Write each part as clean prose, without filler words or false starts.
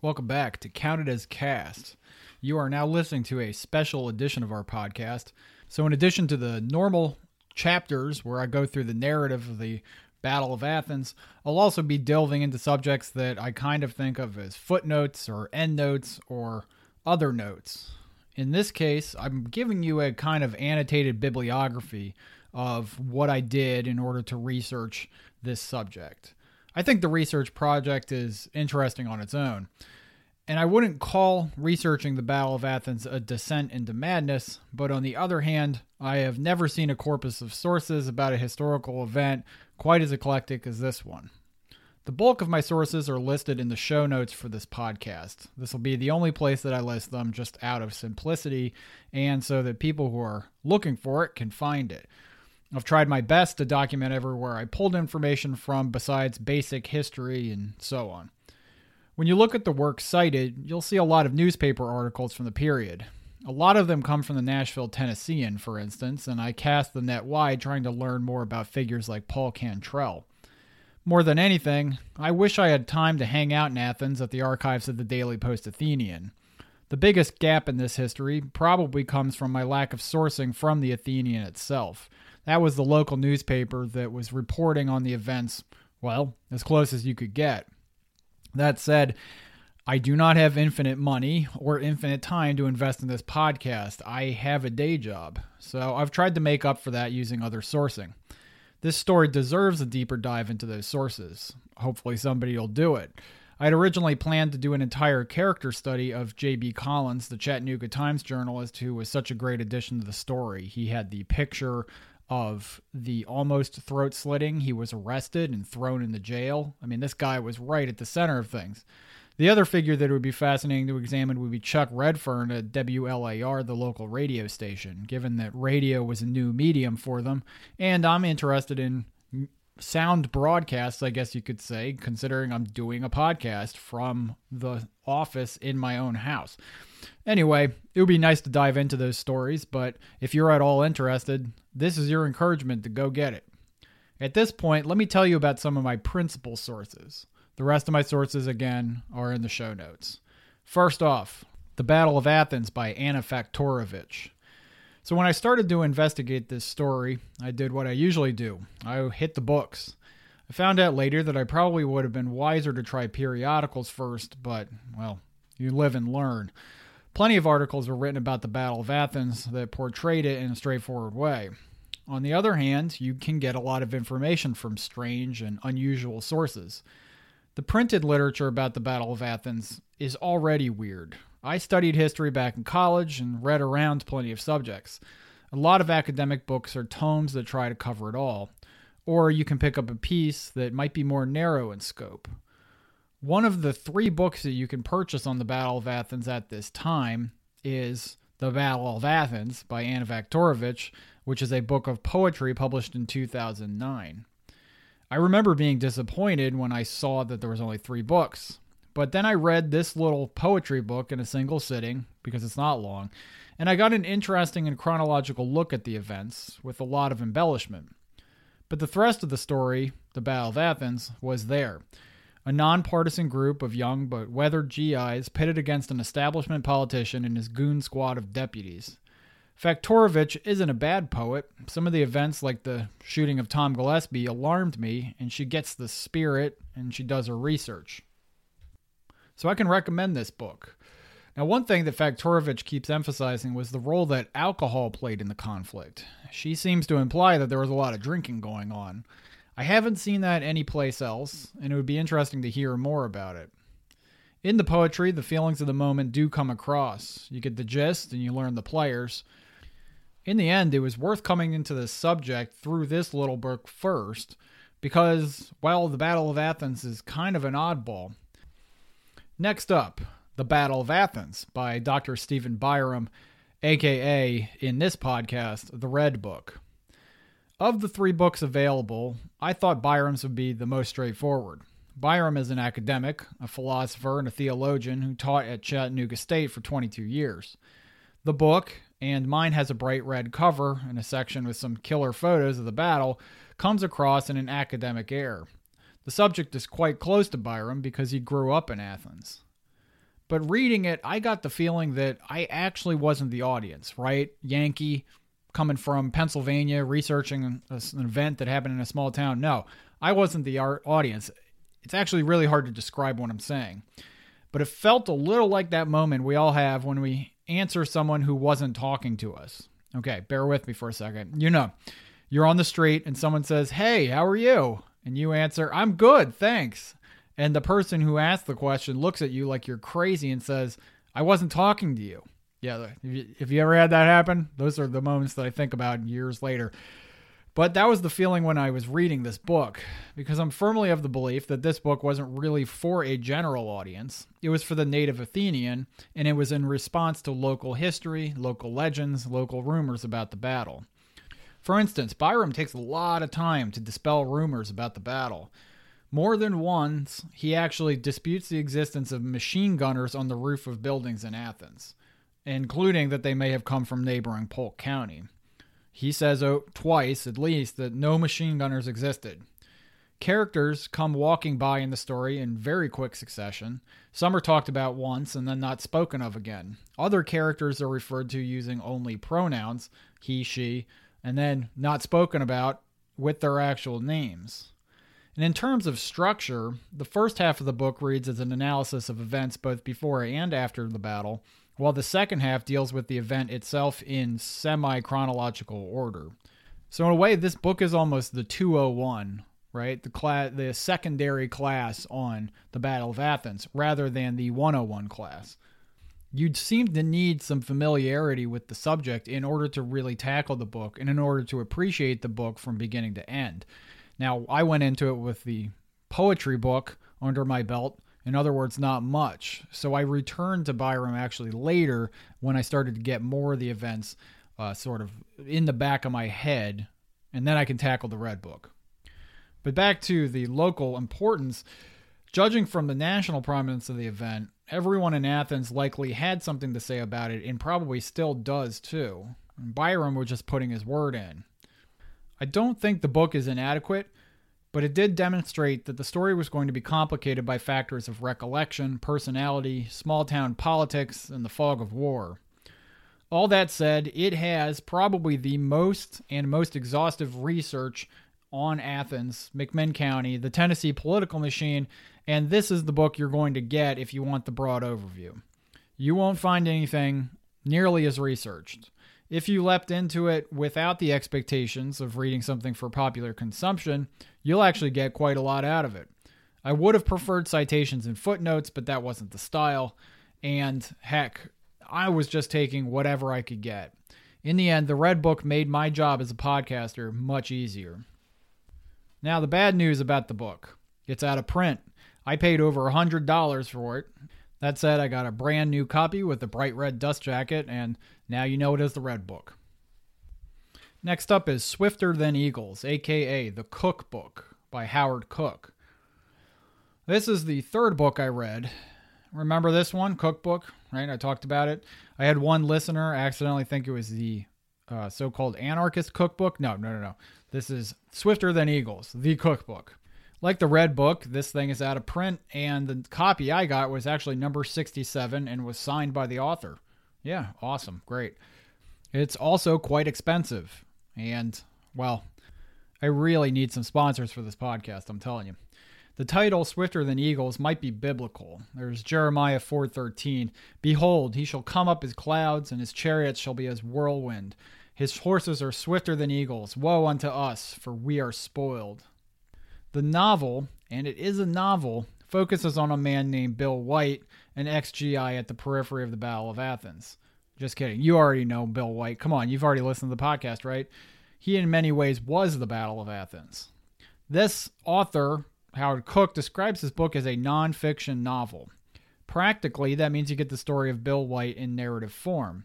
Welcome back to Count It As Cast. You are now listening to a special edition of our podcast. So in addition to the normal chapters where I go through the narrative of the Battle of Athens, I'll also be delving into subjects that I kind of think of as footnotes or endnotes or other notes. In this case, I'm giving you a kind of annotated bibliography of what I did in order to research this subject. I think the research project is interesting on its own. And I wouldn't call researching the Battle of Athens a descent into madness, but on the other hand, I have never seen a corpus of sources about a historical event quite as eclectic as this one. The bulk of my sources are listed in the show notes for this podcast. This will be the only place that I list them, just out of simplicity, and so that people who are looking for it can find it. I've tried my best to document everywhere I pulled information from besides basic history and so on. When you look at the works cited, you'll see a lot of newspaper articles from the period. A lot of them come from the Nashville Tennessean, for instance, and I cast the net wide trying to learn more about figures like Paul Cantrell. More than anything, I wish I had time to hang out in Athens at the archives of the Daily Post-Athenian. The biggest gap in this history probably comes from my lack of sourcing from the Athenian itself. That was the local newspaper that was reporting on the events, well, as close as you could get. That said, I do not have infinite money or infinite time to invest in this podcast. I have a day job, so I've tried to make up for that using other sourcing. This story deserves a deeper dive into those sources. Hopefully somebody will do it. I had originally planned to do an entire character study of J.B. Collins, the Chattanooga Times journalist who was such a great addition to the story. He had the picture of the almost throat slitting. He was arrested and thrown into jail. I mean, this guy was right at the center of things. The other figure that would be fascinating to examine would be Chuck Redfern at WLAR, the local radio station, given that radio was a new medium for them. And I'm interested in sound broadcasts, I guess you could say, considering I'm doing a podcast from the office in my own house. Anyway, it would be nice to dive into those stories, but if you're at all interested, this is your encouragement to go get it. At this point, let me tell you about some of my principal sources. The rest of my sources, again, are in the show notes. First off, The Battle of Athens by Anna Faktorovich. So when I started to investigate this story, I did what I usually do. I hit the books. I found out later that I probably would have been wiser to try periodicals first, but, well, you live and learn. Plenty of articles were written about the Battle of Athens that portrayed it in a straightforward way. On the other hand, you can get a lot of information from strange and unusual sources. The printed literature about the Battle of Athens is already weird. I studied history back in college and read around plenty of subjects. A lot of academic books are tomes that try to cover it all, or you can pick up a piece that might be more narrow in scope. One of the three books that you can purchase on the Battle of Athens at this time is The Battle of Athens by Anna Faktorovich, which is a book of poetry published in 2009. I remember being disappointed when I saw that there was only three books, but then I read this little poetry book in a single sitting, because it's not long, and I got an interesting and chronological look at the events with a lot of embellishment. But the thrust of the story, The Battle of Athens, was there. A nonpartisan group of young but weathered GIs pitted against an establishment politician and his goon squad of deputies. Faktorovich isn't a bad poet. Some of the events, like the shooting of Tom Gillespie, alarmed me, and she gets the spirit and she does her research. So I can recommend this book. Now, one thing that Faktorovich keeps emphasizing was the role that alcohol played in the conflict. She seems to imply that there was a lot of drinking going on. I haven't seen that anyplace else, and it would be interesting to hear more about it. In the poetry, the feelings of the moment do come across. You get the gist, and you learn the players. In the end, it was worth coming into this subject through this little book first, because, well, the Battle of Athens is kind of an oddball. Next up, The Battle of Athens by Dr. Stephen Byram, a.k.a., in this podcast, The Red Book. Of the three books available, I thought Byram's would be the most straightforward. Byram is an academic, a philosopher, and a theologian who taught at Chattanooga State for 22 years. The book, and mine has a bright red cover and a section with some killer photos of the battle, comes across in an academic air. The subject is quite close to Byram because he grew up in Athens. But reading it, I got the feeling that I actually wasn't the audience, right? Yankee, coming from Pennsylvania, researching an event that happened in a small town. No, I wasn't the audience. It's actually really hard to describe what I'm saying. But it felt a little like that moment we all have when we answer someone who wasn't talking to us. Okay, bear with me for a second. You know, you're on the street and someone says, "Hey, how are you?" And you answer, "I'm good, thanks." And the person who asked the question looks at you like you're crazy and says, "I wasn't talking to you." Yeah, if you ever had that happen, those are the moments that I think about years later. But that was the feeling when I was reading this book, because I'm firmly of the belief that this book wasn't really for a general audience. It was for the native Athenian, and it was in response to local history, local legends, local rumors about the battle. For instance, Byram takes a lot of time to dispel rumors about the battle. More than once, he actually disputes the existence of machine gunners on the roof of buildings in Athens, including that they may have come from neighboring Polk County. He says twice, at least, that no machine gunners existed. Characters come walking by in the story in very quick succession. Some are talked about once and then not spoken of again. Other characters are referred to using only pronouns, he, she, and then not spoken about with their actual names. And in terms of structure, the first half of the book reads as an analysis of events both before and after the battle, while the second half deals with the event itself in semi-chronological order. So in a way, this book is almost the 201, right? The secondary class on the Battle of Athens, rather than the 101 class. You'd seem to need some familiarity with the subject in order to really tackle the book and in order to appreciate the book from beginning to end. Now, I went into it with the poetry book under my belt. In other words, not much. So I returned to Byram actually later when I started to get more of the events sort of in the back of my head, and then I can tackle the Red Book. But back to the local importance, judging from the national prominence of the event, everyone in Athens likely had something to say about it and probably still does too. And Byram was just putting his word in. I don't think the book is inadequate, but it did demonstrate that the story was going to be complicated by factors of recollection, personality, small-town politics, and the fog of war. All that said, it has probably the most exhaustive research on Athens, McMinn County, the Tennessee political machine, and this is the book you're going to get if you want the broad overview. You won't find anything nearly as researched. If you leapt into it without the expectations of reading something for popular consumption, you'll actually get quite a lot out of it. I would have preferred citations and footnotes, but that wasn't the style. And heck, I was just taking whatever I could get. In the end, the Red Book made my job as a podcaster much easier. Now, the bad news about the book. It's out of print. I paid over $100 for it. That said, I got a brand new copy with a bright red dust jacket, and now you know it as the Red Book. Next up is Swifter Than Eagles, a.k.a. The Cook Book by Howard Cook. This is the third book I read. Remember this one, Cookbook, right? I talked about it. I had one listener accidentally think it was the so-called anarchist cookbook. No. This is Swifter Than Eagles, The Cookbook. Like the Red Book, this thing is out of print, and the copy I got was actually number 67 and was signed by the author. Yeah, awesome, great. It's also quite expensive, and, well, I really need some sponsors for this podcast, I'm telling you. The title, Swifter Than Eagles, might be biblical. There's Jeremiah 4:13, "Behold, he shall come up as clouds, and his chariots shall be as whirlwind. His horses are swifter than eagles. Woe unto us, for we are spoiled." The novel, and it is a novel, focuses on a man named Bill White, an ex-GI at the periphery of the Battle of Athens. Just kidding. You already know Bill White. Come on, you've already listened to the podcast, right? He, in many ways, was the Battle of Athens. This author, Howard Cook, describes his book as a nonfiction novel. Practically, that means you get the story of Bill White in narrative form.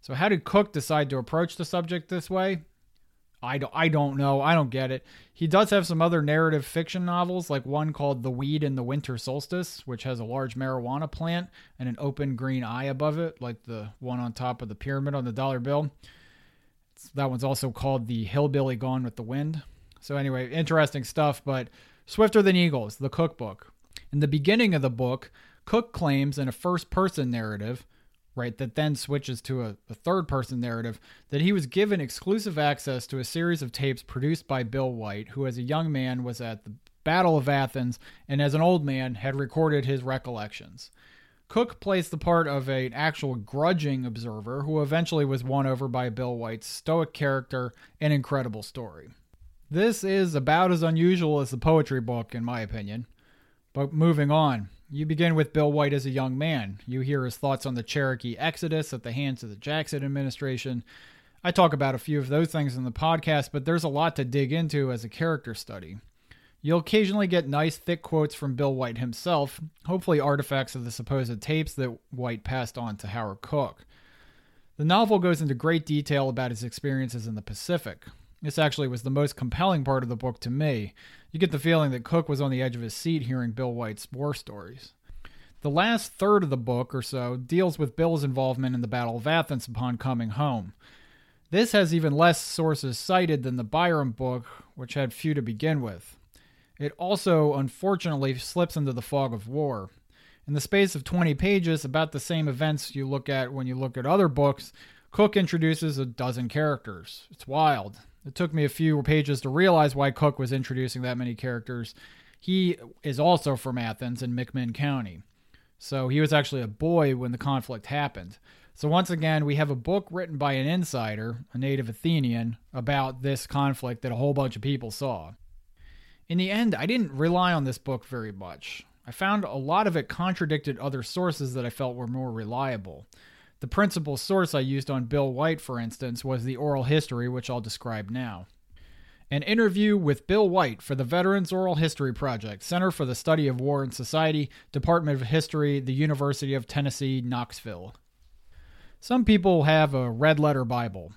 So how did Cook decide to approach the subject this way? I don't know. I don't get it. He does have some other narrative fiction novels, like one called The Weed in the Winter Solstice, which has a large marijuana plant and an open green eye above it, like the one on top of the pyramid on the dollar bill. That one's also called The Hillbilly Gone with the Wind. So anyway, interesting stuff, but Swifter Than Eagles, the cookbook. In the beginning of the book, Cook claims in a first-person narrative, right, that then switches to a third-person narrative, that he was given exclusive access to a series of tapes produced by Bill White, who as a young man was at the Battle of Athens and as an old man had recorded his recollections. Cook plays the part of an actual grudging observer who eventually was won over by Bill White's stoic character and incredible story. This is about as unusual as the poetry book, in my opinion. But moving on, you begin with Bill White as a young man. You hear his thoughts on the Cherokee Exodus at the hands of the Jackson administration. I talk about a few of those things in the podcast, but there's a lot to dig into as a character study. You'll occasionally get nice, thick quotes from Bill White himself, hopefully artifacts of the supposed tapes that White passed on to Howard Cook. The novel goes into great detail about his experiences in the Pacific. This actually was the most compelling part of the book to me. You get the feeling that Cook was on the edge of his seat hearing Bill White's war stories. The last third of the book or so deals with Bill's involvement in the Battle of Athens upon coming home. This has even less sources cited than the Byram book, which had few to begin with. It also, unfortunately, slips into the fog of war. In the space of 20 pages, about the same events you look at when you look at other books, Cook introduces a dozen characters. It's wild. It took me a few pages to realize why Cook was introducing that many characters. He is also from Athens in McMinn County. So he was actually a boy when the conflict happened. So once again, we have a book written by an insider, a native Athenian, about this conflict that a whole bunch of people saw. In the end, I didn't rely on this book very much. I found a lot of it contradicted other sources that I felt were more reliable. The principal source I used on Bill White, for instance, was the oral history, which I'll describe now. An interview with Bill White for the Veterans Oral History Project, Center for the Study of War and Society, Department of History, the University of Tennessee, Knoxville. Some people have a red letter Bible.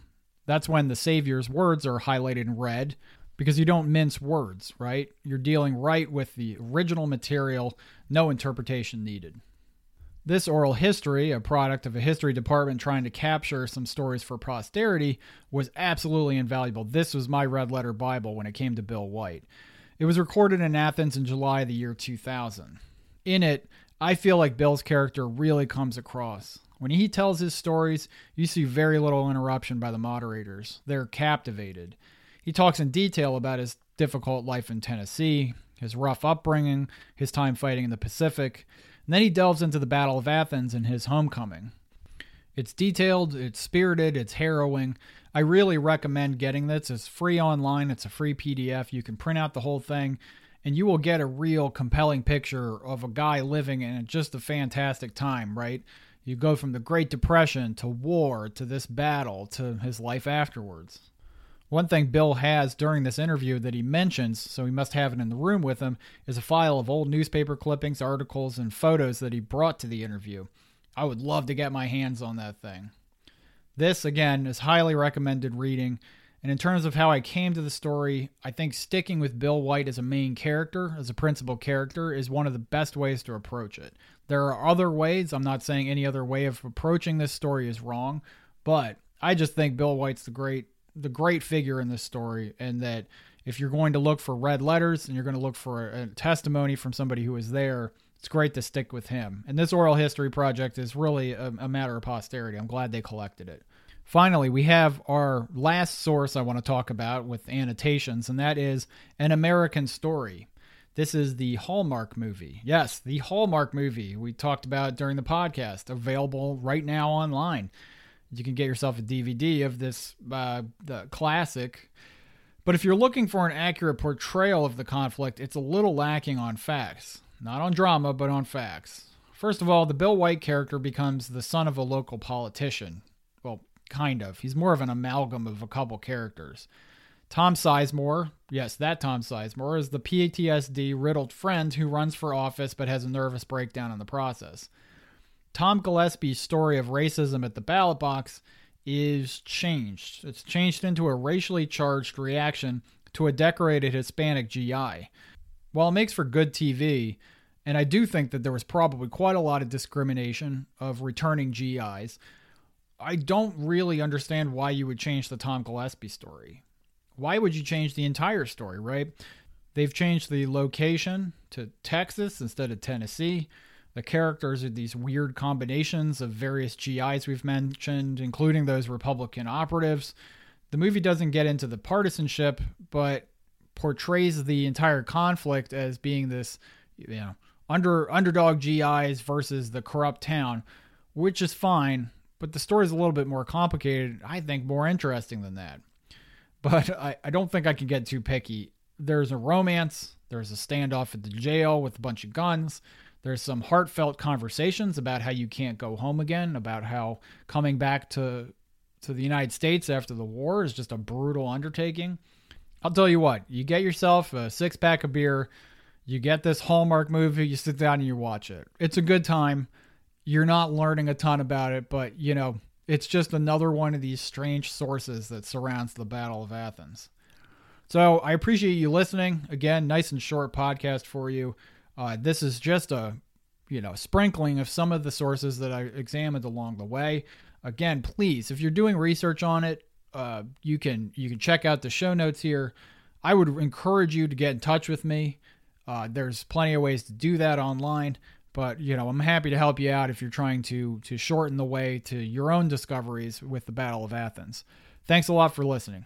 That's when the Savior's words are highlighted in red, because you don't mince words, right? You're dealing right with the original material, no interpretation needed. This oral history, a product of a history department trying to capture some stories for posterity, was absolutely invaluable. This was my red letter Bible when it came to Bill White. It was recorded in Athens in July of the year 2000. In it, I feel like Bill's character really comes across. When he tells his stories, you see very little interruption by the moderators. They're captivated. He talks in detail about his difficult life in Tennessee, his rough upbringing, his time fighting in the Pacific, and then he delves into the Battle of Athens and his homecoming. It's detailed, it's spirited, it's harrowing. I really recommend getting this. It's free online. It's a free PDF. You can print out the whole thing, and you will get a real compelling picture of a guy living in just a fantastic time, right? You go from the Great Depression to war to this battle to his life afterwards. One thing Bill has during this interview that he mentions, so he must have it in the room with him, is a file of old newspaper clippings, articles, and photos that he brought to the interview. I would love to get my hands on that thing. This, again, is highly recommended reading, and in terms of how I came to the story, I think sticking with Bill White as a main character, as a principal character, is one of the best ways to approach it. There are other ways. I'm not saying any other way of approaching this story is wrong, but I just think Bill White's the great figure in this story, and that if you're going to look for red letters and you're going to look for a testimony from somebody who was there, it's great to stick with him. And this oral history project is really a matter of posterity. I'm glad they collected it. Finally, we have our last source I want to talk about with annotations, and that is An American Story. This is the Hallmark movie. Yes, the Hallmark movie we talked about during the podcast, available right now online. You can get yourself a DVD of this the classic. But if you're looking for an accurate portrayal of the conflict, it's a little lacking on facts. Not on drama, but on facts. First of all, the Bill White character becomes the son of a local politician. Well, kind of. He's more of an amalgam of a couple characters. Tom Sizemore, yes, that Tom Sizemore, is the PTSD-riddled friend who runs for office but has a nervous breakdown in the process. Tom Gillespie's story of racism at the ballot box is changed. It's changed into a racially charged reaction to a decorated Hispanic GI. While it makes for good TV, and I do think that there was probably quite a lot of discrimination of returning GIs, I don't really understand why you would change the Tom Gillespie story. Why would you change the entire story, right? They've changed the location to Texas instead of Tennessee. The characters are these weird combinations of various GIs we've mentioned, including those Republican operatives. The movie doesn't get into the partisanship, but portrays the entire conflict as being this, you know, underdog GIs versus the corrupt town, which is fine, but the story is a little bit more complicated, I think more interesting than that. But I don't think I can get too picky. There's a romance, there's a standoff at the jail with a bunch of guns, there's some heartfelt conversations about how you can't go home again, about how coming back to the United States after the war is just a brutal undertaking. I'll tell you what, you get yourself a six-pack of beer, you get this Hallmark movie, you sit down and you watch it. It's a good time. You're not learning a ton about it, but, you know, it's just another one of these strange sources that surrounds the Battle of Athens. So I appreciate you listening. Again, nice and short podcast for you. This is just a, you know, sprinkling of some of the sources that I examined along the way. Again, please, if you're doing research on it, you can check out the show notes here. I would encourage you to get in touch with me. There's plenty of ways to do that online, but, you know, I'm happy to help you out if you're trying to shorten the way to your own discoveries with the Battle of Athens. Thanks a lot for listening.